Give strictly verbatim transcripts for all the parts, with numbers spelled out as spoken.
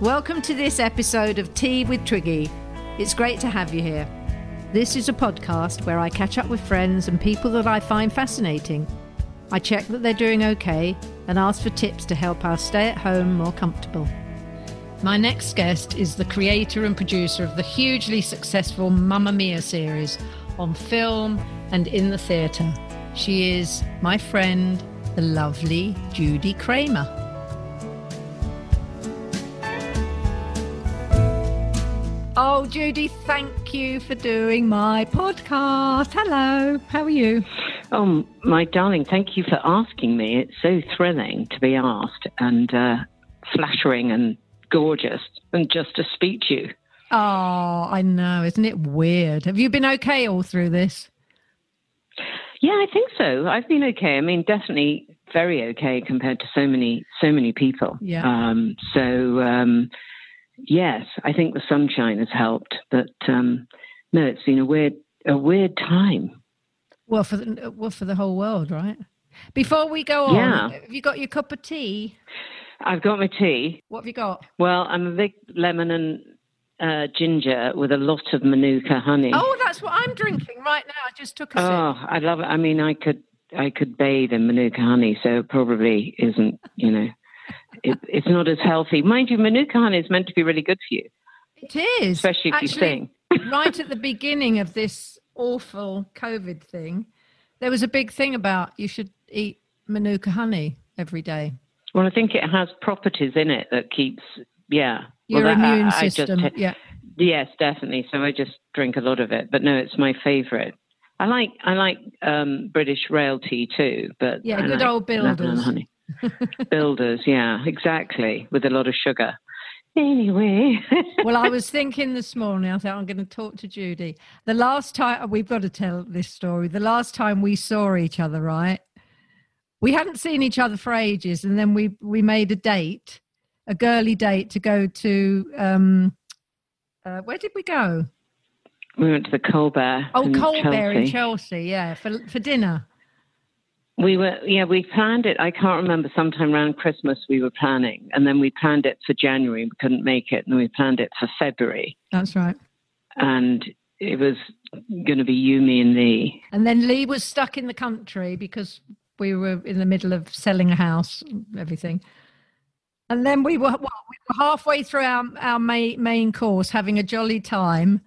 Welcome to this episode of Tea with Twiggy. It's great to have you here. This is a podcast where I catch up with friends and people that I find fascinating. I check that they're doing okay and ask for tips to help us stay at home more comfortable. My next guest is the creator and producer of the hugely successful Mamma Mia! Series on film and in the theatre. She is my friend, the lovely Judy Craymer. Oh, Judy, thank you for doing my podcast. Hello, how are you? Oh, my darling, thank you for asking me. It's so thrilling to be asked and uh, flattering and gorgeous and just to speak to you. Oh, I know. Isn't it weird? Have you been okay all through this? Yeah, I think so. I've been okay. I mean, definitely very okay compared to so many, so many people. Yeah. Um, so... Um, Yes, I think the sunshine has helped, but um, no, it's been a weird, a weird time. Well, for the, well, for the whole world, right? Before we go on, yeah. Have you got your cup of tea? I've got my tea. What have you got? Well, I'm a big lemon and uh, ginger with a lot of Manuka honey. Oh, that's what I'm drinking right now. I just took a sip. Oh, I love it. I mean, I could, I could bathe in Manuka honey, so it probably isn't, you know. It, it's not as healthy. Mind you, Manuka honey is meant to be really good for you. It is. Especially if Actually, you sing. Right at the beginning of this awful COVID thing, there was a big thing about you should eat Manuka honey every day. Well, I think it has properties in it that keeps, yeah. Your well, that, immune I, system, I just, yeah. Yes, definitely. So I just drink a lot of it. But no, it's my favourite. I like I like um, British Rail tea too. But yeah, I good like old builders. Honey. Builders, yeah, exactly, with a lot of sugar. Anyway. Well, I was thinking this morning, I thought I'm going to talk to Judy. The last time, we've got to tell this story, the last time we saw each other, right? We hadn't seen each other for ages, and then we, we made a date, a girly date to go to, um, uh, where did we go? We went to the Colbert. Oh, Colbert in Chelsea, yeah, for for dinner. We were, yeah, we planned it. I can't remember. Sometime around Christmas we were planning, and then we planned it for January. We couldn't make it, and then we planned it for February. That's right. And it was going to be you, me, and Lee. And then Lee was stuck in the country because we were in the middle of selling a house, and everything. And then we were, well, we were halfway through our our main, main course, having a jolly time.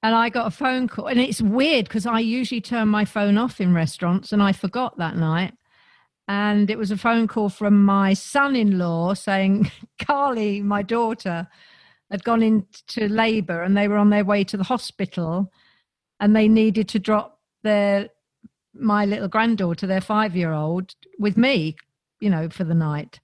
And I got a phone call, and it's weird because I usually turn my phone off in restaurants, and I forgot that night. And it was a phone call from my son-in-law saying Carly, my daughter, had gone into labour, and they were on their way to the hospital, and they needed to drop their my little granddaughter, their five-year-old, with me, you know, for the night.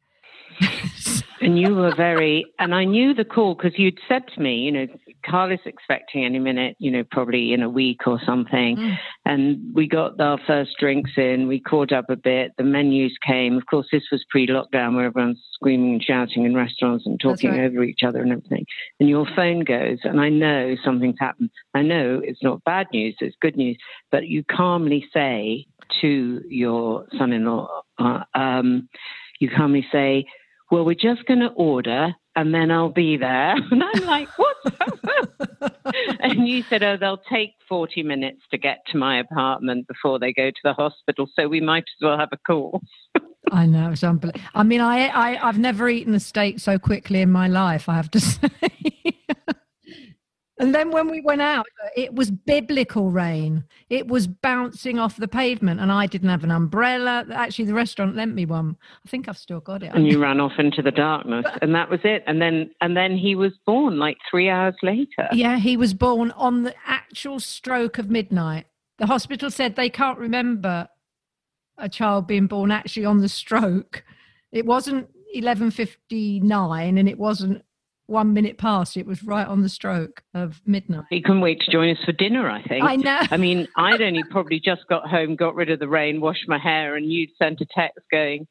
And you were very, and I knew the call because you'd said to me, you know, Carly's expecting any minute, you know, probably in a week or something. Mm. And we got our first drinks in, we caught up a bit, the menus came. Of course, this was pre-lockdown where everyone's screaming and shouting in restaurants and talking right. over each other and everything. And your phone goes, and I know something's happened. I know it's not bad news, it's good news, but you calmly say to your son-in-law, uh, um, you calmly say, well, we're just going to order and then I'll be there. And I'm like, what? And you said, oh, they'll take forty minutes to get to my apartment before they go to the hospital. So we might as well have a call. I know. It's unbelievable. I mean, I, I, I've never eaten a steak so quickly in my life, I have to say. And then when we went out, it was biblical rain. It was bouncing off the pavement, and I didn't have an umbrella. Actually, the restaurant lent me one. I think I've still got it. And you ran off into the darkness, and that was it. And then and then he was born like three hours later. Yeah, he was born on the actual stroke of midnight. The hospital said they can't remember a child being born actually on the stroke. It wasn't eleven fifty-nine and it wasn't one minute past, it was right on the stroke of midnight. He couldn't wait to join us for dinner, I think. I know. I mean, I'd only probably just got home, got rid of the rain, washed my hair, and you'd sent a text going,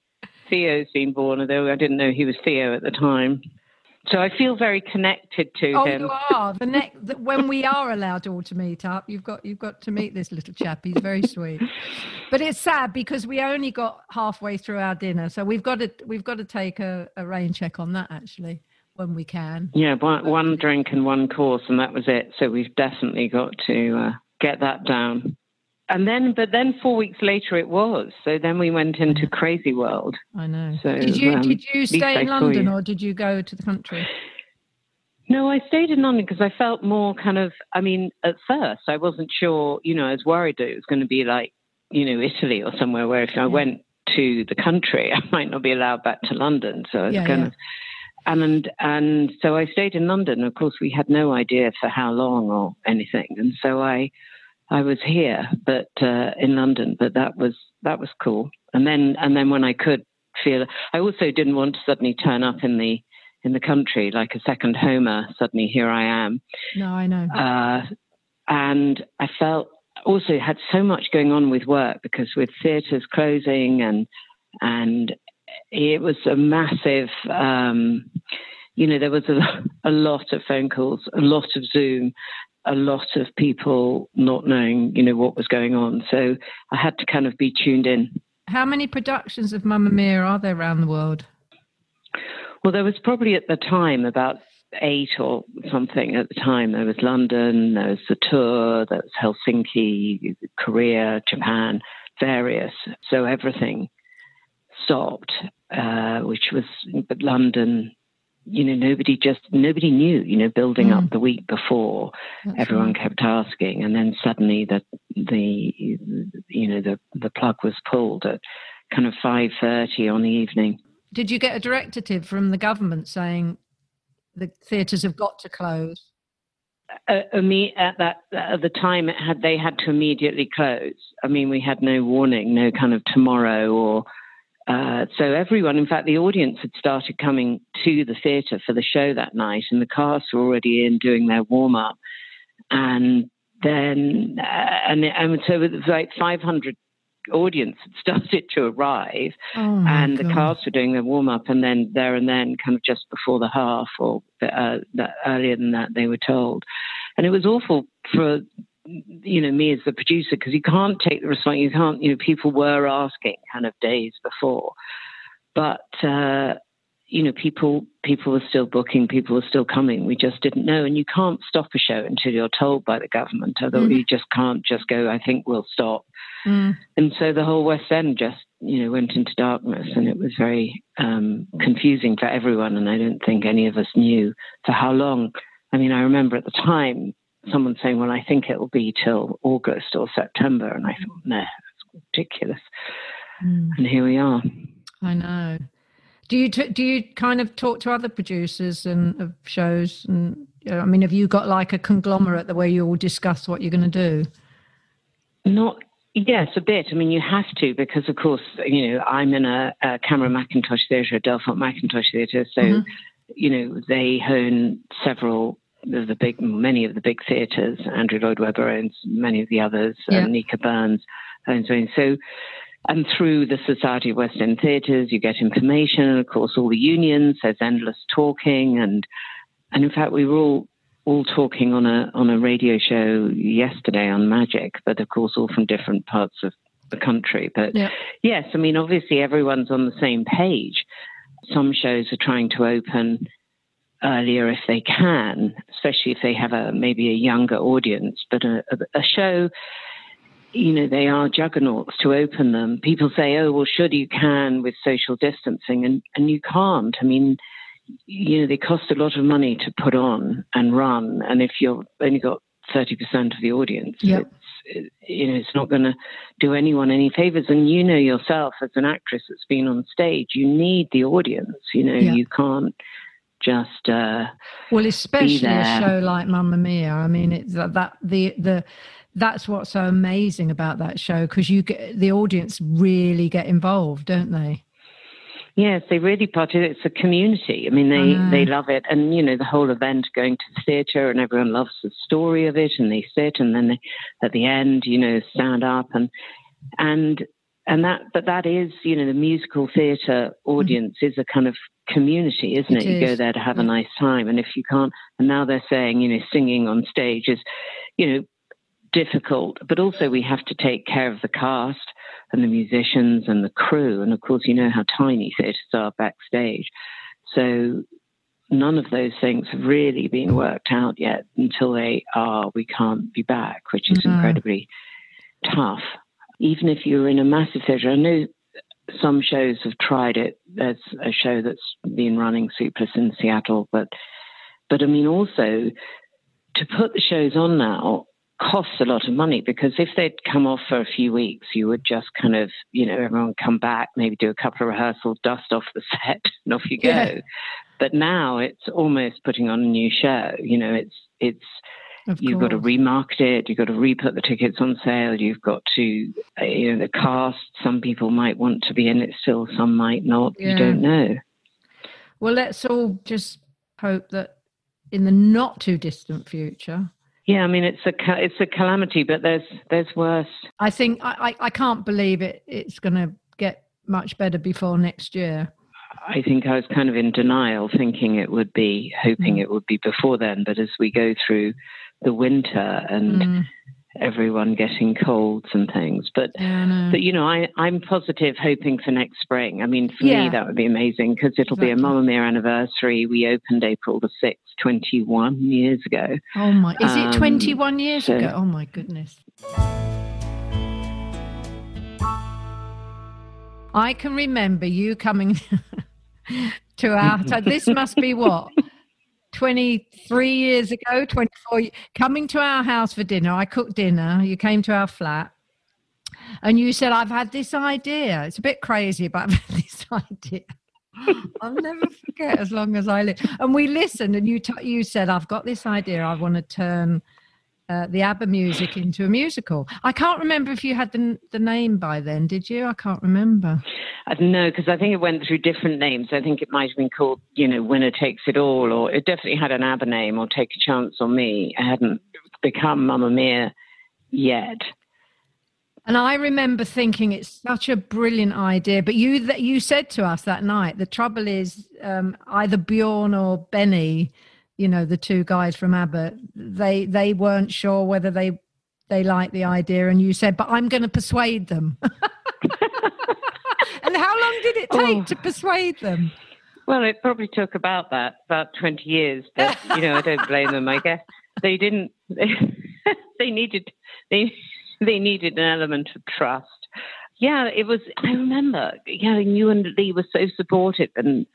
Theo's been born, although I didn't know he was Theo at the time. So I feel very connected to oh, him. Oh, you are. The next, when we are allowed all to meet up, you've got you've got to meet this little chap. He's very sweet. But it's sad because we only got halfway through our dinner, so we've got to we've got to take a, a rain check on that actually when we can. Yeah, one, one drink and one course, and that was it. So we've definitely got to uh, get that down. And then, but then four weeks later it was. So then we went into Crazy World. I know. So, did you um, did you stay in London or did you go to the country? No, I stayed in London because I felt more kind of, I mean, at first I wasn't sure, you know, I was worried that it was going to be like, you know, Italy or somewhere where if yeah. I went to the country, I might not be allowed back to London. So I was yeah, kind yeah. of, and, and so I stayed in London. Of course, we had no idea for how long or anything. And so I... I was here, but uh, in London, but that was that was cool. And then and then when I could feel, I also didn't want to suddenly turn up in the in the country like a second Homer. Suddenly here I am. No, I know. Uh, and I felt also had so much going on with work because with theatres closing and and it was a massive. Um, you know, there was a, a lot of phone calls, a lot of Zoom. A lot of people not knowing, you know, what was going on. So I had to kind of be tuned in. How many productions of Mamma Mia are there around the world? Well, there was probably at the time about eight or something at the time. There was London, there was the tour, there was Helsinki, Korea, Japan, various. So everything stopped, uh, which was, but London... You know, nobody just, nobody knew, you know, building mm. up the week before. That's everyone right. kept asking. And then suddenly the, the you know, the, the plug was pulled at kind of five thirty on the evening. Did you get a directive from the government saying the theatres have got to close? Uh, at that at the time, it had they had to immediately close. I mean, we had no warning, no kind of tomorrow or... Uh, so everyone, in fact, the audience had started coming to the theatre for the show that night and the cast were already in doing their warm-up. And then, uh, and, and so it was like five hundred audience had started to arrive oh and God. The cast were doing their warm-up and then there and then kind of just before the half or uh, that, earlier than that they were told. And it was awful for... you know, me as the producer, because you can't take the response, you can't, you know, people were asking kind of days before, but, uh, you know, people, people were still booking, people were still coming. We just didn't know. And you can't stop a show until you're told by the government. Otherwise, mm. you just can't just go, I think we'll stop. Mm. And so the whole West End just, you know, went into darkness and it was very um, confusing for everyone. And I don't think any of us knew for how long. I mean, I remember at the time, someone saying, well, I think it will be till August or September. And I thought, no, that's ridiculous. Mm. And here we are. I know. Do you t- do you kind of talk to other producers and of shows? And uh, I mean, have you got like a conglomerate the way you all discuss what you're going to do? Not Yes, a bit. I mean, you have to because, of course, you know, I'm in a, a Cameron Mackintosh Theatre, a Delphont Mackintosh Theatre. So, mm-hmm. you know, they hone several the big, many of the big theatres. Andrew Lloyd Webber owns many of the others. Yeah. Um, Nika Burns owns many. So, and through the Society of West End Theatres, you get information. And of course, all the unions. There's endless talking, and and in fact, we were all all talking on a on a radio show yesterday on Magic, but of course, all from different parts of the country. But yeah. yes, I mean, obviously, everyone's on the same page. Some shows are trying to open earlier if they can, especially if they have a maybe a younger audience. But a, a, a show, you know, they are juggernauts to open them. People say, oh, well, should you can with social distancing? And, and you can't. I mean, you know, they cost a lot of money to put on and run. And if you've only got thirty percent of the audience, yep. it's, you know, it's not going to do anyone any favors. And you know yourself as an actress that's been on stage, you need the audience. You know, yeah. you can't just uh well especially a show like Mamma Mia. I mean, it's that, that the the that's what's so amazing about that show, because you get the audience really get involved, don't they? Yes, they really participate. It's a community. I mean, they, mm. they love it. And, you know, the whole event, going to the theatre, and everyone loves the story of it, and they sit, and then they, at the end, you know, stand up. And and and that, but that is, you know, the musical theatre audience mm. is a kind of community, isn't it? it? Is. You go there to have mm. a nice time. And if you can't, and now they're saying, you know, singing on stage is, you know, difficult, but also we have to take care of the cast and the musicians and the crew, and of course you know how tiny theatres are backstage, so none of those things have really been worked out yet. Until they are, we can't be back, which is mm-hmm. incredibly tough, even if you're in a massive theatre. I know some shows have tried it. There's a show that's been running, Skopelos, in Seattle, but but I mean, also to put the shows on now costs a lot of money, because if they'd come off for a few weeks, you would just kind of, you know, everyone come back, maybe do a couple of rehearsals, dust off the set, and off you go. Yeah. But now it's almost putting on a new show. You know, it's it's of you've course. got to remarket it, you've got to re-put the tickets on sale, you've got to, you know, the cast. Some people might want to be in it still, some might not. Yeah. You don't know. Well, let's all just hope that in the not too distant future. Yeah, I mean, it's a it's a calamity, but there's there's worse. I think I, I can't believe it. It's going to get much better before next year. I think I was kind of in denial, thinking it would be, hoping mm. it would be before then. But as we go through the winter and mm. everyone getting colds and things, but yeah, but you know, I I'm positive, hoping for next spring. I mean, for yeah. me that would be amazing, because it'll exactly. be a Mamma Mia anniversary. We opened April the sixth. twenty-one years ago. Oh my, is it twenty-one um, years so, ago? Oh my goodness. I can remember you coming to our, this must be what, twenty-three years ago, twenty-four, coming to our house for dinner. I cooked dinner, you came to our flat, and you said, I've had this idea. It's a bit crazy, but I've had this idea. I'll never forget as long as I live. And we listened, and you t- you said, I've got this idea, I want to turn uh, the ABBA music into a musical. I can't remember if you had the, n- the name by then, did you? I can't remember. I don't know, because I think it went through different names. I think it might have been called, you know, Winner Takes It All, or it definitely had an ABBA name, or Take a Chance on Me. I hadn't become Mamma Mia yet. And I remember thinking, it's such a brilliant idea. But you that you said to us that night, the trouble is um, either Bjorn or Benny, you know, the two guys from ABBA, they they weren't sure whether they they liked the idea. And you said, but I'm going to persuade them. And how long did it take oh. to persuade them? Well, it probably took about that, about twenty years. But, you know, I don't blame them, I guess. They didn't, they, they needed, they They needed an element of trust. Yeah, it was, I remember, yeah, and you and Lee were so supportive, and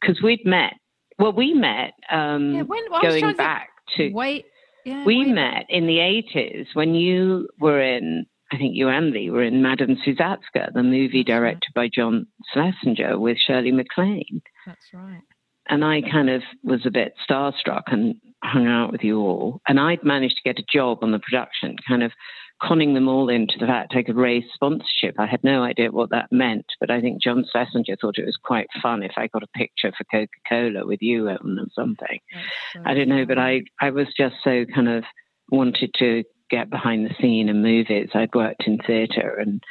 because uh, we'd met, well, we met um, yeah, when, well, going back to, to wait, yeah, we wait. met in the eighties when you were in, I think you and Lee were in Madame Suzatska, the movie That's directed right. by John Schlesinger with Shirley MacLaine. That's right. And I kind of was a bit starstruck and hung out with you all. And I'd managed to get a job on the production, kind of conning them all into the fact I could raise sponsorship. I had no idea what that meant, but I think John Schlesinger thought it was quite fun if I got a picture for Coca-Cola with you on or something. So I don't know, but I, I was just so kind of wanted to get behind the scene in movies. I'd worked in theatre and...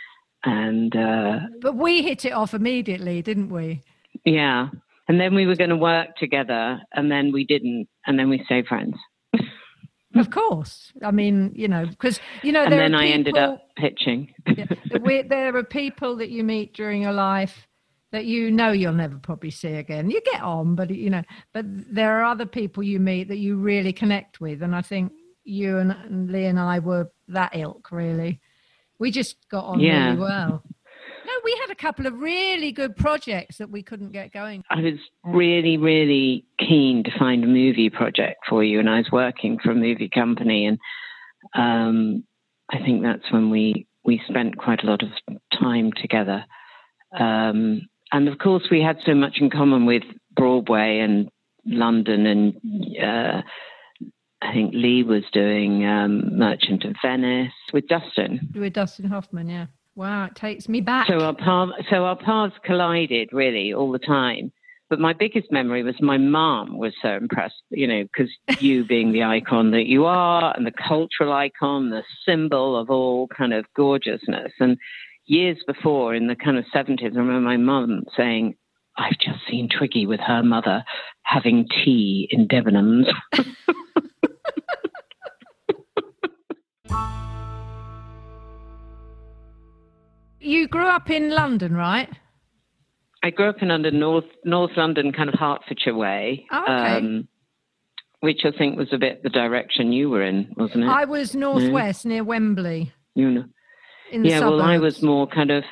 and uh, but we hit it off immediately, didn't we? Yeah. And then we were going to work together, and then we didn't, and then we stayed friends. Of course. I mean, you know, because, you know, there are people... And then I ended up pitching. Yeah, we, there are people that you meet during your life that you know you'll never probably see again. You get on, but, you know, but there are other people you meet that you really connect with. And I think you and, and Lee and I were that ilk, really. We just got on yeah. really well. No, we had a couple of really good projects that we couldn't get going. I was really, really keen to find a movie project for you, and I was working for a movie company, and um, I think that's when we, we spent quite a lot of time together. Um, and, of course, we had so much in common with Broadway and London, and uh, I think Lee was doing um, Merchant of Venice with Dustin. With Dustin Hoffman, yeah. Wow, it takes me back. So our, path, so our paths collided really all the time. But my biggest memory was my mum was so impressed, you know, because you being the icon that you are and the cultural icon, the symbol of all kind of gorgeousness. And years before in the kind of seventies, I remember my mum saying, I've just seen Twiggy with her mother having tea in Debenhams. You grew up in London, right? I grew up in London, North North London, kind of Hertfordshire way, oh, okay. um, which I think was a bit the direction you were in, wasn't it? I was northwest, no? near Wembley. You know. In the yeah, suburbs. Well, I was more kind of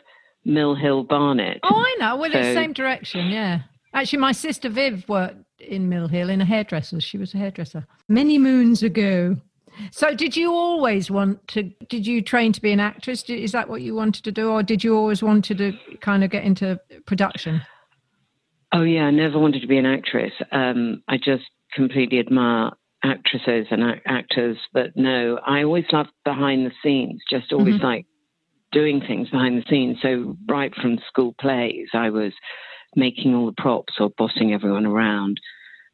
Mill Hill, Barnet. Oh, I know. Well, so... the same direction, yeah. Actually, my sister Viv worked in Mill Hill in a hairdresser. She was a hairdresser many moons ago. So did you always want to, did you train to be an actress? Is that what you wanted to do? Or did you always want to kind of get into production? Oh, yeah, I never wanted to be an actress. Um, I just completely admire actresses and act- actors. But no, I always loved behind the scenes, just always mm-hmm. like doing things behind the scenes. So right from school plays, I was making all the props or bossing everyone around.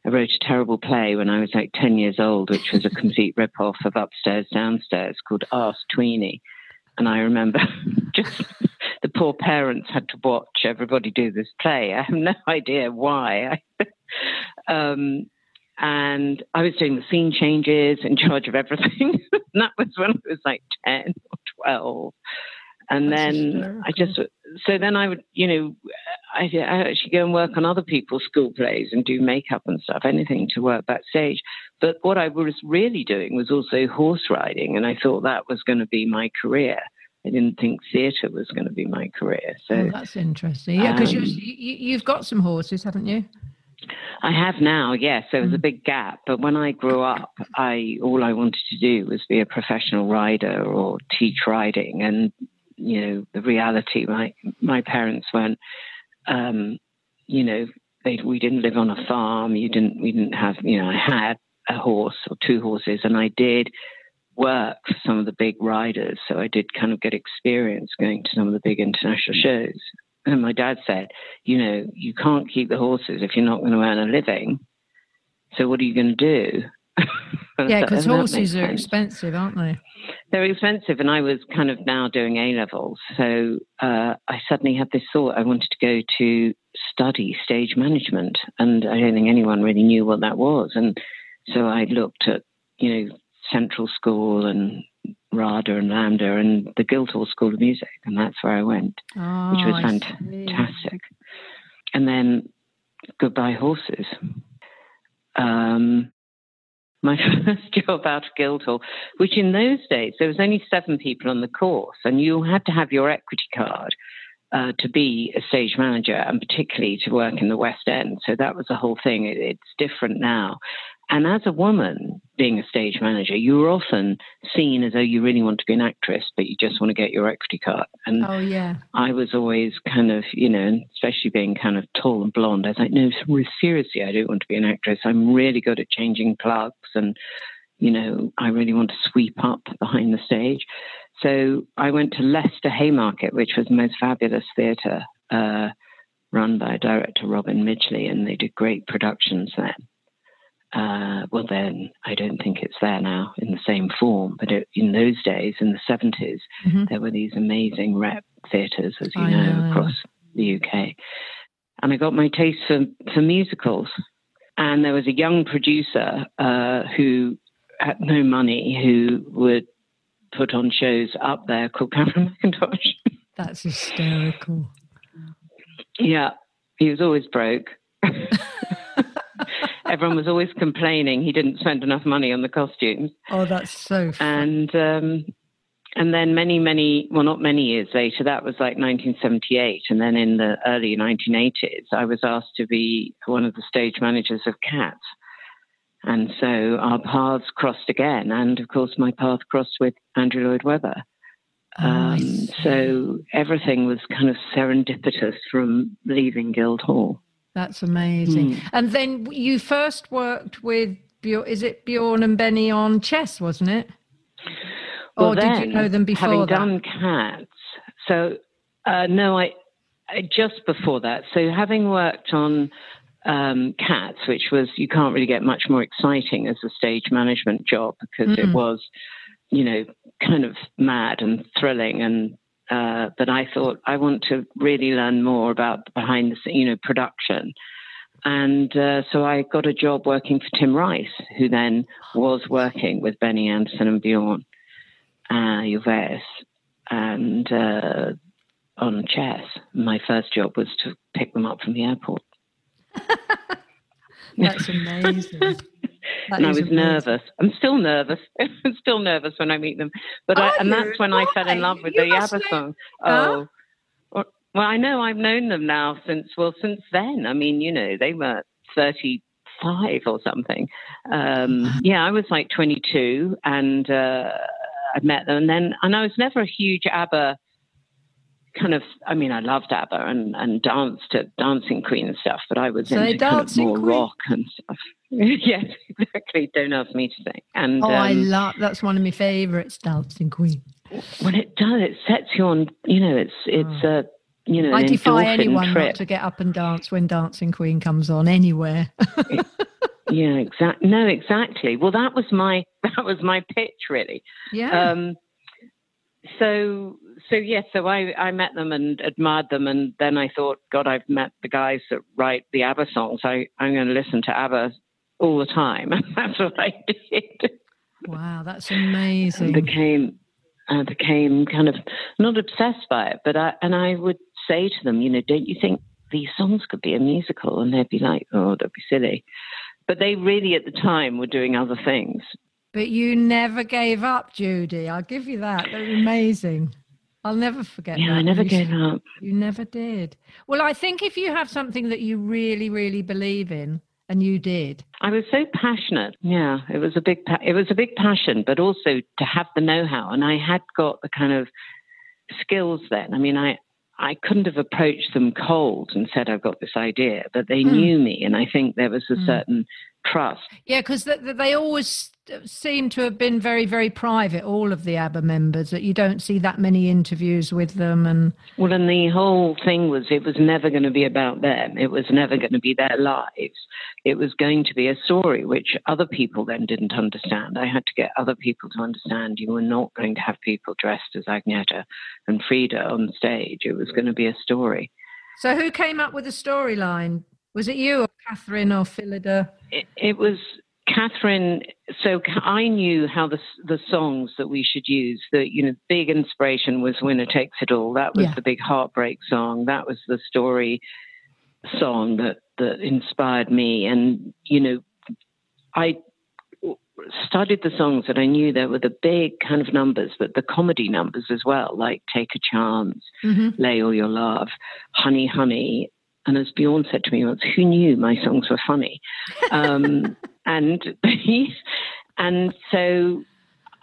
I wrote a terrible play when I was like ten years old, which was a complete rip-off of Upstairs, Downstairs, called Ask Tweeny. And I remember just the poor parents had to watch everybody do this play. I have no idea why. um, and I was doing the scene changes, in charge of everything. And that was when I was like ten or twelve. And That's then hysterical. I just, so then I would, you know, I, I actually go and work on other people's school plays and do makeup and stuff, anything to work backstage. But what I was really doing was also horse riding. And I thought that was going to be my career. I didn't think theatre was going to be my career. So oh, that's interesting. Yeah, because um, you, you've got some horses, haven't you? I have now, yes. There was a big gap. But when I grew up, I all I wanted to do was be a professional rider or teach riding. And you know, the reality, my, my parents weren't, um, you know, they, we didn't live on a farm. You didn't, we didn't have, you know, I had a horse or two horses and I did work for some of the big riders. So I did kind of get experience going to some of the big international shows. And my dad said, you know, you can't keep the horses if you're not going to earn a living. So what are you going to do? Yeah, because horses are expensive, aren't they? They're expensive, and I was kind of now doing A-levels, so uh, I suddenly had this thought I wanted to go to study stage management, and I don't think anyone really knew what that was. And so I looked at, you know, Central School and RADA and Lambda and the Guildhall School of Music, and that's where I went, oh, which was fantastic. And then goodbye horses. Um... My first job out of Guildhall, which in those days, there was only seven people on the course and you had to have your equity card uh, to be a stage manager and particularly to work in the West End. So that was the whole thing. It, it's different now. And as a woman, being a stage manager, you were often seen as though you really want to be an actress, but you just want to get your equity card. And oh, yeah. I was always kind of, you know, especially being kind of tall and blonde, I was like, no, seriously, I don't want to be an actress. I'm really good at changing plugs and, you know, I really want to sweep up behind the stage. So I went to Leicester Haymarket, which was the most fabulous theatre uh, run by director Robin Midgley, and they did great productions there. Uh, well, then I don't think it's there now in the same form. But it, in those days, in the seventies, mm-hmm. there were these amazing rep theatres, as you I know, know, across the U K. And I got my taste for, for musicals. And there was a young producer uh, who had no money who would put on shows up there called Cameron McIntosh. That's hysterical. Yeah, he was always broke. Everyone was always complaining he didn't spend enough money on the costumes. Oh, that's so funny. And, um, and then many, many, well, not many years later, that was like nineteen seventy-eight. And then in the early nineteen eighties, I was asked to be one of the stage managers of Cats. And so our paths crossed again. And, of course, my path crossed with Andrew Lloyd Webber. Oh, um, so everything was kind of serendipitous from leaving Guildhall. That's amazing. Mm. And then you first worked with, is it Bjorn and Benny on Chess, wasn't it? Well, or did then, you know them before having that? Done Cats, So, uh, no, I, I just before that. So having worked on um, Cats, which was, you can't really get much more exciting as a stage management job, because mm-hmm. it was, you know, kind of mad and thrilling. And uh, but I thought, I want to really learn more about behind the scenes, you know, production. And uh, so I got a job working for Tim Rice, who then was working with Benny Andersson and Bjorn uh, Ulvaeus, and uh, on Chess. My first job was to pick them up from the airport. That's amazing. That and I was amazing. nervous. I'm still nervous. I'm still nervous when I meet them. But I, and that's when Why? I fell in love with you the ABBA song. Huh? Oh. Well, I know I've known them now since, well, since then. I mean, you know, they were thirty-five or something. Um, yeah, I was like twenty-two and uh, I met them. And then, and I was never a huge ABBA kind of, I mean, I loved ABBA and, and danced at Dancing Queen and stuff, but I was so into kind of more Queen. rock and stuff. Yes, exactly. Don't ask me to sing. And, oh, um, I love, that's one of my favourites, Dancing Queen. Well, it does, it sets you on, you know, it's, it's a, oh. uh, You know, I defy anyone trip. not to get up and dance when Dancing Queen comes on anywhere. yeah, exactly. No, exactly. Well, that was my that was my pitch, really. Yeah. Um, so so yeah, so I, I met them and admired them, and then I thought, God, I've met the guys that write the ABBA songs. I I'm going to listen to ABBA all the time, and that's what I did. Wow, that's amazing. Became I became kind of not obsessed by it, but I and I would. say to them, you know, don't you think these songs could be a musical? And they'd be like, oh, that'd be silly. But they really at the time were doing other things. But you never gave up, Judy. I'll give you that. That was amazing. I'll never forget yeah, that. Yeah, I never you, gave up. You never did. Well, I think if you have something that you really, really believe in, and you did. I was so passionate. Yeah, it was a big, pa- it was a big passion, but also to have the know-how. And I had got the kind of skills then. I mean, I, I couldn't have approached them cold and said, I've got this idea, but they mm. knew me. And I think there was a mm. certain trust. Yeah, because th- th- they always seem to have been very, very private, all of the ABBA members, that you don't see that many interviews with them. And Well, and the whole thing was, it was never going to be about them. It was never going to be their lives. It was going to be a story which other people then didn't understand. I had to get other people to understand you were not going to have people dressed as Agneta and Frida on stage. It was going to be a story. So who came up with the storyline? Was it you or Catherine or Phyllida? It, it was... Catherine, so I knew how the the songs that we should use, the, you know, big inspiration was Winner Takes It All. That was yeah. the big heartbreak song. That was the story song that, that inspired me. And, you know, I studied the songs that I knew there were the big kind of numbers, but the comedy numbers as well, like Take a Chance, mm-hmm. Lay All Your Love, Honey, Honey. And as Bjorn said to me once, who knew my songs were funny? Um, and and so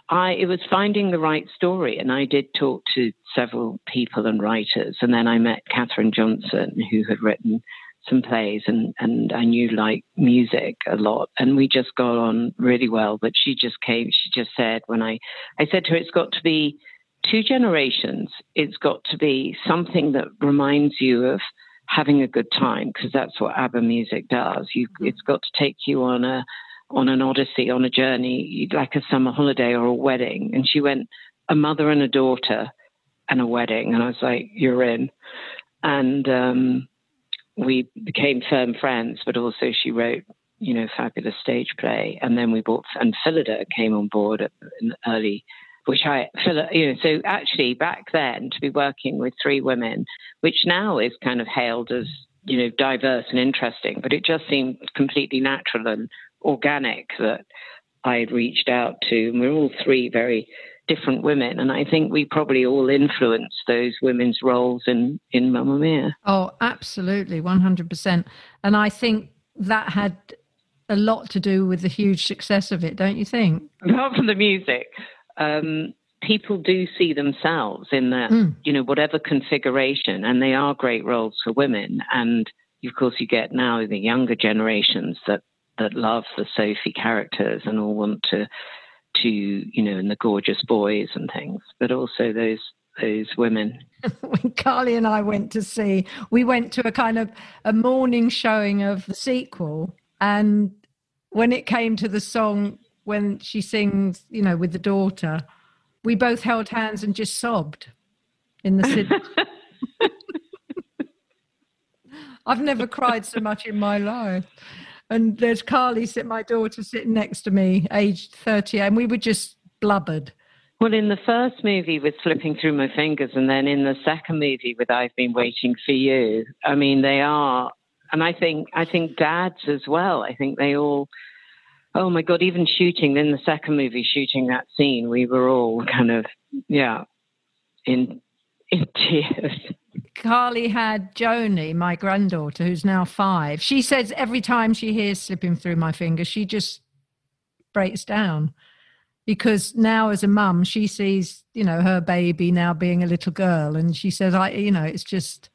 I it was finding the right story. And I did talk to several people and writers. And then I met Catherine Johnson, who had written some plays. And, and I knew, like, music a lot. And we just got on really well. But she just came, she just said, when I, I said to her, it's got to be two generations. It's got to be something that reminds you of having a good time, because that's what ABBA music does. You, it's got to take you on a on an odyssey, on a journey, like a summer holiday or a wedding. And she went, a mother and a daughter and a wedding. And I was like, you're in. And um, we became firm friends, but also she wrote, you know, fabulous stage play. And then we bought, and Phyllida came on board in early Which I, you know, so actually back then to be working with three women, which now is kind of hailed as, you know, diverse and interesting, but it just seemed completely natural and organic that I had reached out to. And we're all three very different women. And I think we probably all influenced those women's roles in, in Mamma Mia. Oh, absolutely. one hundred percent. And I think that had a lot to do with the huge success of it, don't you think? Apart from the music. Um, people do see themselves in that, mm. you know, whatever configuration, and they are great roles for women. And of course, you get now the younger generations that, that love the Sophie characters and all want to, to, you know, and the gorgeous boys and things, but also those those women. When Carly and I went to see, we went to a kind of a morning showing of the sequel, and when it came to the song, when she sings, you know, with the daughter, we both held hands and just sobbed in the cinema. I've never cried so much in my life. And there's Carly, my daughter, sitting next to me, aged thirty, and we were just blubbered. Well, in the first movie with Flipping Through My Fingers, and then in the second movie with I've Been Waiting for You, I mean, they are, and I think I think dads as well, I think they all, oh my God, even shooting, in the second movie, shooting that scene, we were all kind of, yeah, in in tears. Carly had Joni, my granddaughter, who's now five. She says every time she hears Slipping Through My Fingers, she just breaks down. Because now as a mum, she sees, you know, her baby now being a little girl. And she says, I, you know, it's just,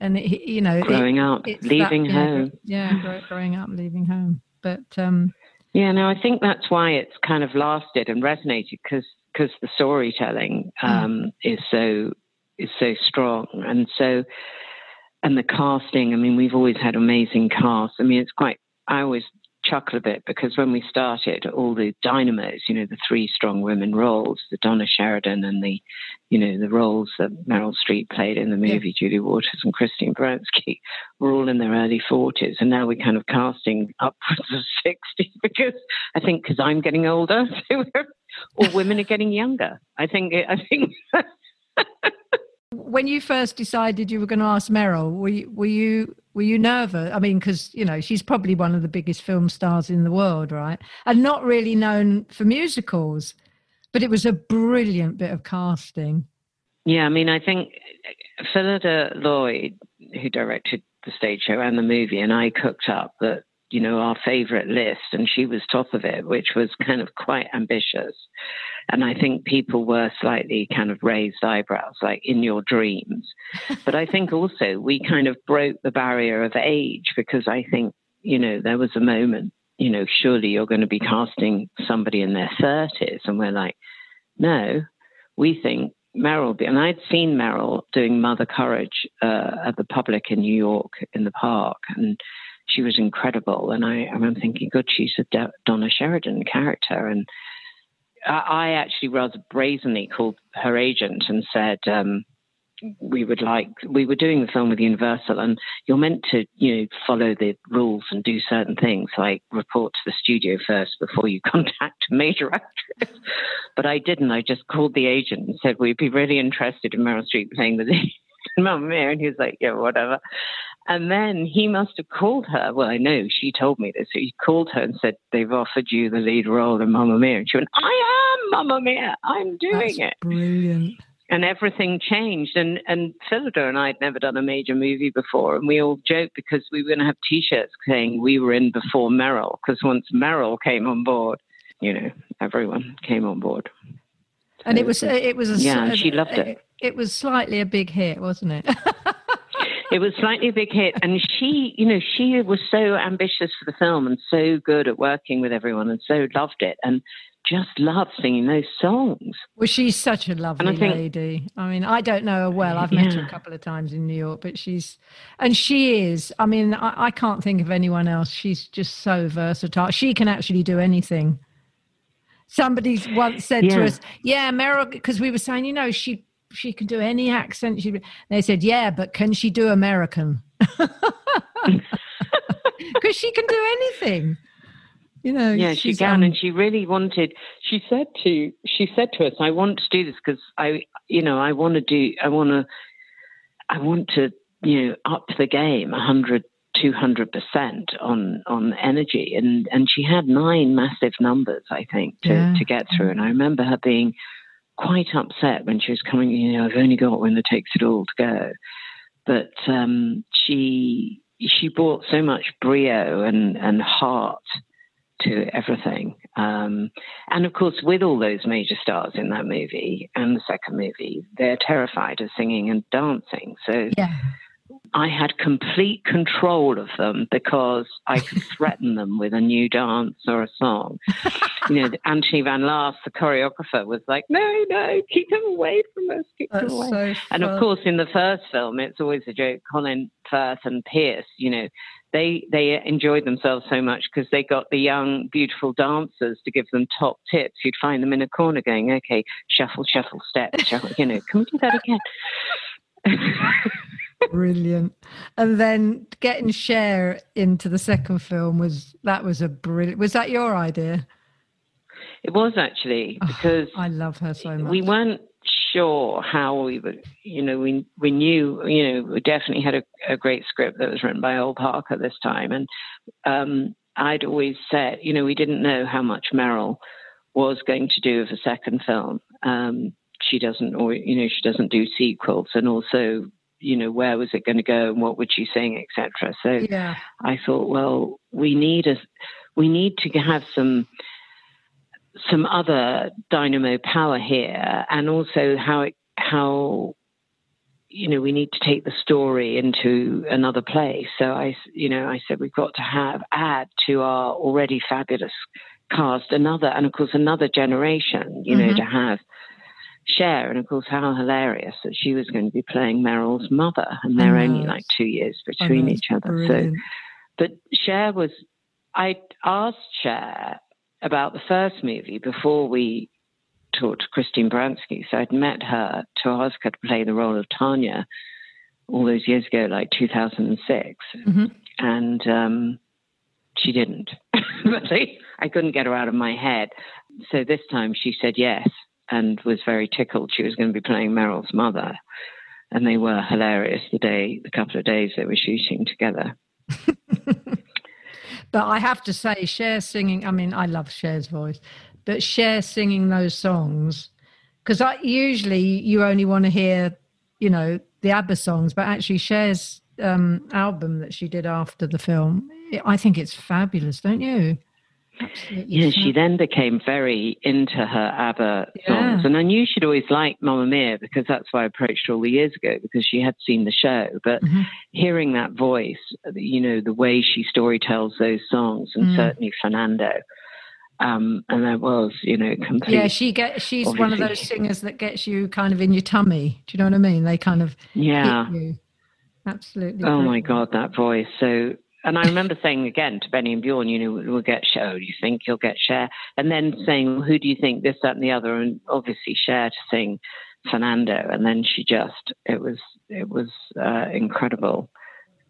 and, it, you know. Growing it, up, leaving that, home. Yeah, yeah, growing up, leaving home. But. Um, yeah, no, I think that's why it's kind of lasted and resonated, because because the storytelling um, mm. is so, is so strong. And so, and the casting, I mean, we've always had amazing casts. I mean, it's quite, I always chuckle a bit, because when we started, all the dynamos, you know, the three strong women roles, the Donna Sheridan and the, you know, the roles that Meryl Streep played in the movie, yeah. Julie Waters and Christine Baranski, were all in their early forties. And now we're kind of casting upwards of sixty, because I think because I'm getting older, so all women are getting younger. I think, I think. When you first decided you were going to ask Meryl, were you, were you, were you nervous? I mean, because, you know, she's probably one of the biggest film stars in the world, right? And not really known for musicals, but it was a brilliant bit of casting. Yeah, I mean, I think Phyllida Lloyd, who directed the stage show and the movie, and I cooked up that, you know, our favourite list, and she was top of it, which was kind of quite ambitious. And I think people were slightly kind of raised eyebrows, like in your dreams. But I think also we kind of broke the barrier of age, because I think, you know, there was a moment, you know, surely you're going to be casting somebody in their thirties. And we're like, no, we think Meryl, and I'd seen Meryl doing Mother Courage uh, at the Public in New York in the park. And she was incredible. And I, I remember thinking, good, she's a De- Donna Sheridan character. And I actually rather brazenly called her agent and said, um, we would like, we were doing the film with Universal, and you're meant to, you know, follow the rules and do certain things, like report to the studio first before you contact a major actress. But I didn't. I just called the agent and said, we'd be really interested in Meryl Streep playing the lead in Mamma Mia. And he was like, yeah, whatever. And then he must have called her. Well, I know she told me this. He called her and said, they've offered you the lead role in Mamma Mia. And she went, I am Mamma Mia. I'm doing That's it. Brilliant. And everything changed. And and Phyllida and I had never done a major movie before. And we all joked, because we were going to have T-shirts saying we were in before Meryl. Because once Meryl came on board, you know, everyone came on board. So and it was, it was, a, yeah, a, she loved it. it. It was slightly a big hit, wasn't it? It was slightly a big hit. And she, you know, she was so ambitious for the film and so good at working with everyone and so loved it and just loved singing those songs. Well, she's such a lovely I think, lady. I mean, I don't know her well. I've yeah. met her a couple of times in New York, but she's, and she is, I mean, I, I can't think of anyone else. She's just so versatile. She can actually do anything. Somebody once said yeah. to us, yeah, Meryl, because we were saying, you know, she, she can do any accent. She, they said, yeah, but can she do American? Because she can do anything, you know. Yeah, she can, um, and she really wanted. She said to she said to us, "I want to do this because I, you know, I want to do. I want to. I want to, you know, up the game a hundred." two hundred percent on on energy, and and she had nine massive numbers, I think, to, yeah. to get through. And I remember her being quite upset when she was coming, you know, I've only got When It Takes It All to go. But um, she she brought so much brio and, and heart to everything. Um, and of course, with all those major stars in that movie and the second movie, they're terrified of singing and dancing. So yeah. I had complete control of them because I could threaten them with a new dance or a song. You know, Anthony Van Laast, the choreographer, was like, no, no, keep them away from us, keep That's them away. So and of course, in the first film, it's always a joke, Colin Firth and Pierce, you know, they they enjoyed themselves so much because they got the young, beautiful dancers to give them top tips. You'd find them in a corner going, okay, shuffle, shuffle, step, shuffle, you know, can we do that again? Brilliant. And then getting Cher into the second film was that was a brilliant was that your idea? It was actually, because oh, I love her so much. We weren't sure how we would, you know, we we knew, you know, we definitely had a, a great script that was written by Ol Parker this time, and um I'd always said, you know, we didn't know how much Meryl was going to do of a second film. Um she doesn't or you know, she doesn't do sequels, and also, you know, where was it going to go and what would she sing, et cetera. So yeah. I thought, well, we need a, we need to have some, some other dynamo power here, and also how it, how, you know, we need to take the story into another place. So I, you know, I said we've got to have add to our already fabulous cast another, and of course another generation, you mm-hmm. know, to have. Cher, and of course how hilarious that she was going to be playing Meryl's mother, and they're oh, only like two years between oh, each other. Brilliant. So, but Cher was, I asked Cher about the first movie before we talked to Christine Baranski, so I'd met her to ask her to play the role of Tanya all those years ago, like two thousand six, mm-hmm. and um, she didn't. But I, I couldn't get her out of my head, so this time she said yes. And was very tickled she was going to be playing Meryl's mother. And they were hilarious the day, the couple of days they were shooting together. But I have to say, Cher singing, I mean, I love Cher's voice, but Cher singing those songs, because I usually you only want to hear, you know, the ABBA songs, but actually Cher's um, album that she did after the film, I think it's fabulous, don't you? Absolutely. Yeah, she then became very into her ABBA yeah. songs. And I knew she'd always liked Mamma Mia because that's why I approached her all the years ago, because she had seen the show. But mm-hmm. hearing that voice, you know, the way she storytells those songs, and mm. certainly Fernando, um, and I was, you know, completely... Yeah, she get, she's obviously one of those singers that gets you kind of in your tummy. Do you know what I mean? They kind of yeah. hit you. Absolutely. Oh, my God, that voice. So... And I remember saying again to Benny and Bjorn, you know, we'll get Cher. Do you think you'll get Cher? And then saying, who do you think, this, that, and the other? And obviously Cher to sing Fernando. And then she just, it was, it was uh, incredible.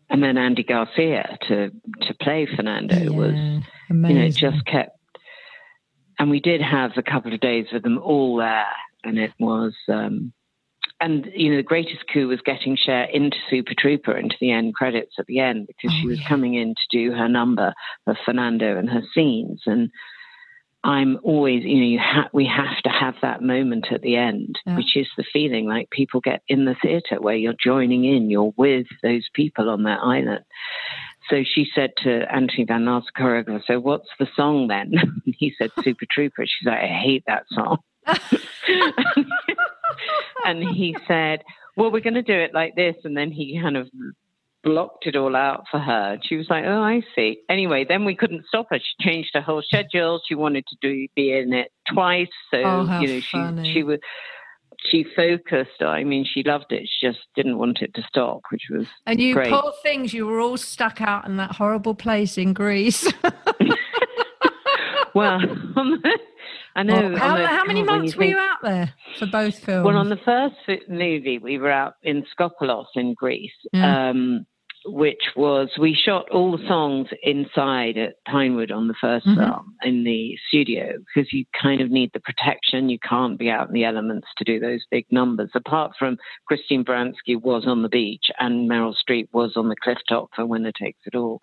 And then Andy Garcia to to play Fernando yeah, was, amazing. You know, it just kept. And we did have a couple of days with them all there, and it was. Um, And, you know, the greatest coup was getting Cher into Super Trooper, into the end credits at the end, because oh, she was yeah. coming in to do her number of Fernando and her scenes. And I'm always, you know, you ha- we have to have that moment at the end, yeah. which is the feeling like people get in the theatre where you're joining in, you're with those people on that island. So she said to Anthony Van Laast, choreographer, so what's the song then? He said, Super Trooper. She's like, I hate that song. And he said, well, we're going to do it like this. And then he kind of blocked it all out for her. She was like, oh, I see. Anyway, then we couldn't stop her. She changed her whole schedule. She wanted to do be in it twice. So, oh, how you know, funny. she she was she focused. I mean, she loved it. She just didn't want it to stop, which was And you great. Poor things, you were all stuck out in that horrible place in Greece. Well, I know. Well, how, the, how many months you were think, you out there for both films? Well, on the first movie, we were out in Skopelos in Greece, yeah. um, which was, we shot all the songs inside at Pinewood on the first mm-hmm. film in the studio, because you kind of need the protection. You can't be out in the elements to do those big numbers. Apart from Christine Baranski was on the beach and Meryl Streep was on the clifftop for Winner Takes It All.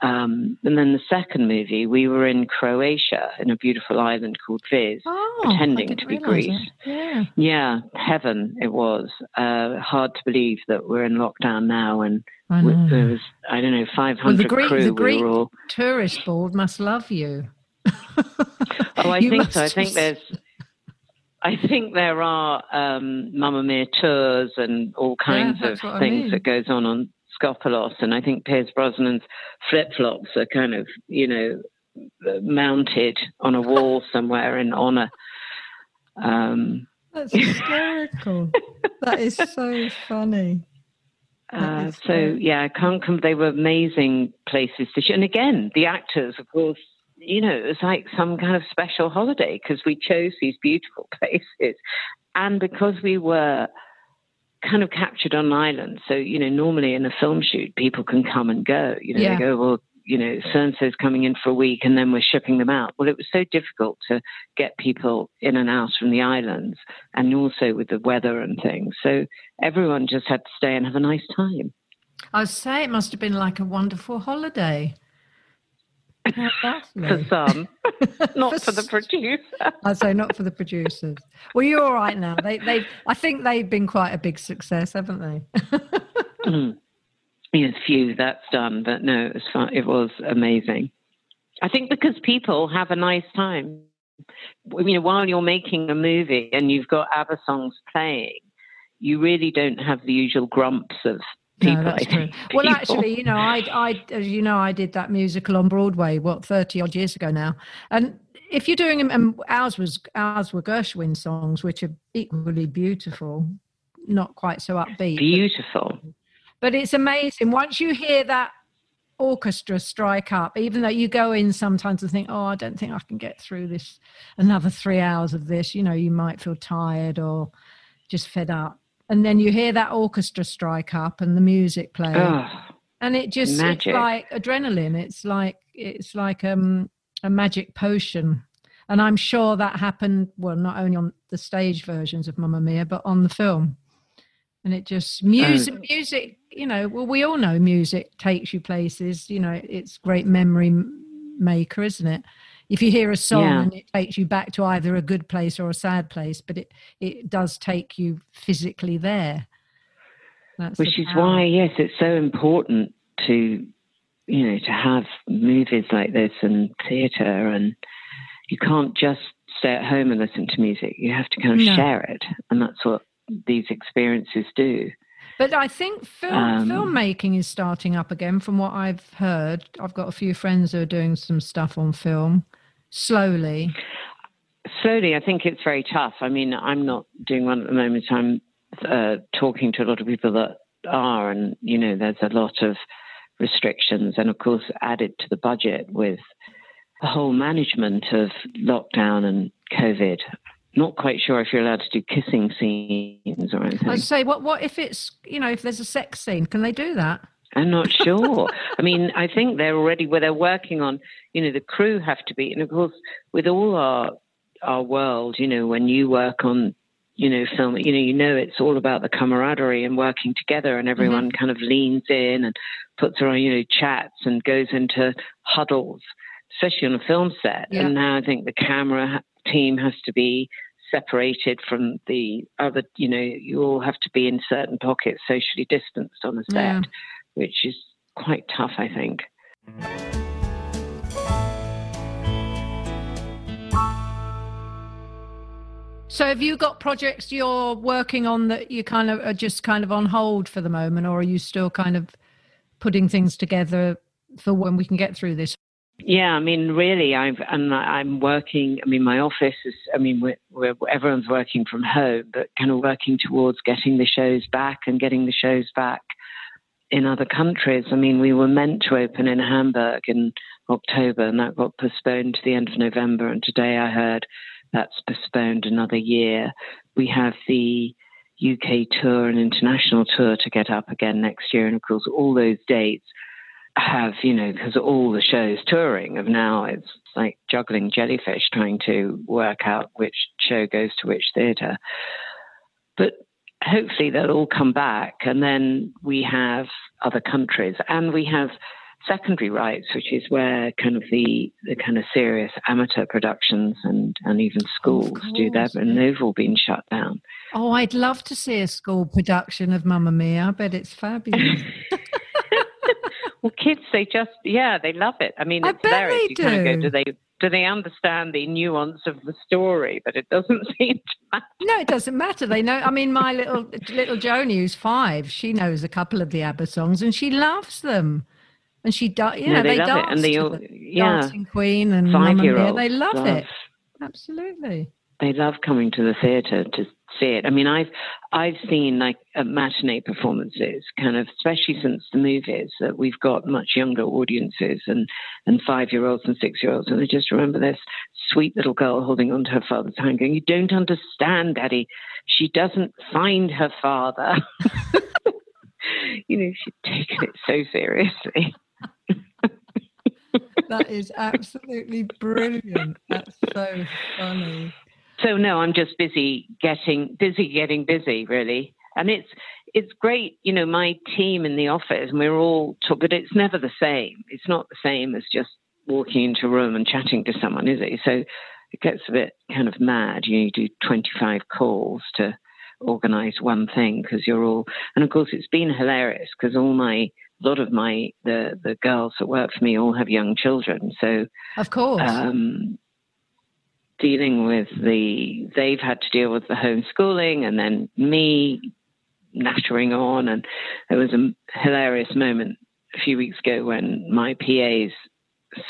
Um, and then the second movie, we were in Croatia in a beautiful island called Vis, oh, pretending to be Greece. Yeah. yeah, heaven it was. Uh, hard to believe that we're in lockdown now, and I know. There was, I don't know, five hundred well, the Greek, crew. The Greek we were all... tourist board must love you. Oh, I you think so. I think just... there's... I think there are um, Mamma Mia tours and all kinds yeah, of things I mean. That goes on on Skopelos, and I think Piers Brosnan's flip-flops are kind of, you know, mounted on a wall somewhere in honour. Um, That's hysterical. That is so funny. Uh, is so, funny. yeah, I can't come. They were amazing places to shoot. And again, the actors, of course, you know, it was like some kind of special holiday because we chose these beautiful places. And because we were kind of captured on an island, so, you know, normally in a film shoot, people can come and go. You know, yeah. they go, well, you know, so-and-so's coming in for a week and then we're shipping them out. Well, it was so difficult to get people in and out from the islands, and also with the weather and things. So everyone just had to stay and have a nice time. I would say it must have been like a wonderful holiday. For some. Not for, for the producer. I'd say not for the producers. Well, you're all right now. They, they, I think they've been quite a big success, haven't they? mm. Yes, phew, that's done. But no, it was fun. It was amazing. I think because people have a nice time. You know, while you're making a movie and you've got ABBA songs playing, you really don't have the usual grumps of people. No, that's true. People. Well, actually, you know, I, I, as you know, I did that musical on Broadway, what, thirty odd years ago now, and. If you're doing them, and ours was ours were Gershwin songs, which are equally beautiful, not quite so upbeat. Beautiful, but, but it's amazing once you hear that orchestra strike up. Even though you go in sometimes and think, "Oh, I don't think I can get through this another three hours of this," you know, you might feel tired or just fed up. And then you hear that orchestra strike up and the music playing, oh, and it just magic. It's like adrenaline. It's like it's like um. a magic potion. And I'm sure that happened, well, not only on the stage versions of Mamma Mia, but on the film. And it just, music, um, music, you know, well, we all know music takes you places, you know, it's great memory maker, isn't it? If you hear a song yeah. and it takes you back to either a good place or a sad place, but it, it does take you physically there. That's Which is power. why, yes, it's so important to, you know, to have movies like this and theatre, and you can't just stay at home and listen to music. You have to kind of no. share it, and that's what these experiences do. But I think film, um, filmmaking is starting up again from what I've heard. I've got a few friends who are doing some stuff on film, slowly. Slowly, I think it's very tough. I mean, I'm not doing one at the moment. I'm uh, talking to a lot of people that are, and, you know, there's a lot of restrictions, and of course added to the budget with the whole management of lockdown and COVID. Not quite sure if you're allowed to do kissing scenes or anything. I'd say, what what if it's, you know, if there's a sex scene, can they do that? I'm not sure. I mean, I think they're already where they're working on, you know, the crew have to be, and of course with all our our world, you know, when you work on, you know, film, you know, you know, it's all about the camaraderie and working together, and everyone mm-hmm. kind of leans in and puts around, you know, chats and goes into huddles, especially on a film set. Yeah. And now I think the camera team has to be separated from the other, you know, you all have to be in certain pockets, socially distanced on the set, yeah. which is quite tough, I think. So have you got projects you're working on that you kind of are just kind of on hold for the moment, or are you still kind of putting things together for when we can get through this? Yeah, I mean, really, I've, and I'm working, I mean, my office is, I mean, we're, we're, everyone's working from home, but kind of working towards getting the shows back and getting the shows back in other countries. I mean, we were meant to open in Hamburg in October, and that got postponed to the end of November. And today I heard that's postponed another year. We have the U K tour and international tour to get up again next year. And of course, all those dates have, you know, because all the shows touring of now, it's like juggling jellyfish trying to work out which show goes to which theatre. But hopefully they'll all come back. And then we have other countries, and we have secondary rights, which is where kind of the, the kind of serious amateur productions and, and even schools course, do that, and they've all been shut down. Oh, I'd love to see a school production of Mamma Mia. I bet it's fabulous. Well, kids, they just, yeah, they love it. I mean, it's I bet hilarious. They you do. Kind of go, do they, So they understand the nuance of the story, but it doesn't seem to matter. No, it doesn't matter. They know. I mean, my little little Joni, who's five, she knows a couple of the ABBA songs, and she loves them. And she, da- you no, know, they, they dance it. And they all, to the yeah. Dancing Queen and Mamma Mia. They love, love it. Absolutely. They love coming to the theatre to see it. I mean, I've I've seen like uh, matinee performances, kind of, especially since the movies, that we've got much younger audiences and, and five-year-olds and six-year-olds. And I just remember this sweet little girl holding on to her father's hand going, "You don't understand, Daddy. She doesn't find her father." You know, she'd taken it so seriously. That is absolutely brilliant. That's so funny. So no, I'm just busy getting busy, getting busy, really. And it's it's great, you know. My team in the office, and we're all talk, but it's never the same. It's not the same as just walking into a room and chatting to someone, is it? So it gets a bit kind of mad. You know, you do twenty-five calls to organise one thing because you're all. And of course, it's been hilarious because all my a lot of my the the girls that work for me all have young children. So of course. Um, Dealing with the, they've had to deal with the homeschooling and then me nattering on. And there was a hilarious moment a few weeks ago when my P A's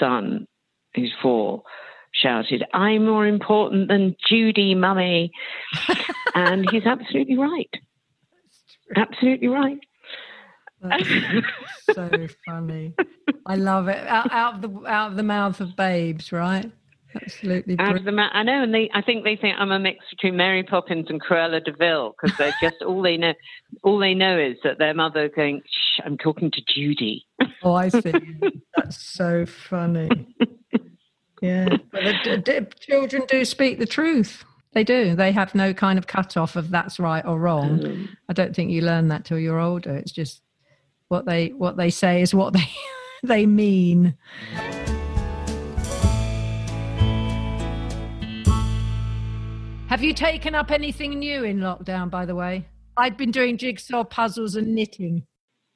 son, who's four, shouted, "I'm more important than Judy, Mummy." And he's absolutely right. Absolutely right. That's so funny. I love it. Out, out, of the, out of the mouth of babes, right? Absolutely. Out of the ma- I know, and they, I think they think I'm a mix between Mary Poppins and Cruella de Vil because they're just all they know. All they know is that their mother going, "Shh, I'm talking to Judy." Oh, I see. That's so funny. Yeah, but the, the children do speak the truth. They do. They have no kind of cutoff of that's right or wrong. Mm. I don't think you learn that till you're older. It's just what they what they say is what they they mean. Have you taken up anything new in lockdown, by the way? I'd been doing jigsaw puzzles and knitting.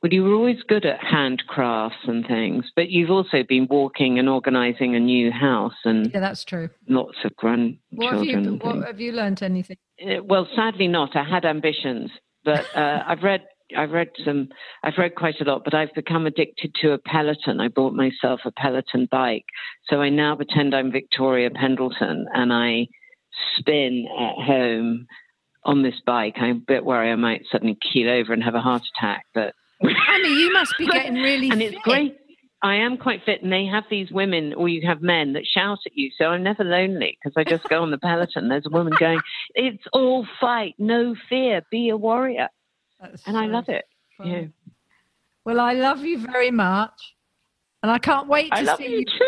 Well, you were always good at handcrafts and things, but you've also been walking and organising a new house. And yeah, that's true. Lots of grandchildren. What have you, what, have you learnt anything? Uh, well, sadly not. I had ambitions, but uh, I've read... I've read some, I've read quite a lot, but I've become addicted to a Peloton. I bought myself a Peloton bike. So I now pretend I'm Victoria Pendleton and I spin at home on this bike. I'm a bit worried I might suddenly keel over and have a heart attack. But Annie, you must be getting really and fit. And it's great. I am quite fit, and they have these women, or you have men that shout at you. So I'm never lonely because I just go on the Peloton. There's a woman going, "It's all fight, no fear, be a warrior." That's and so I love it. Fun. Yeah. Well, I love you very much, and I can't wait to I love see you. you. Too.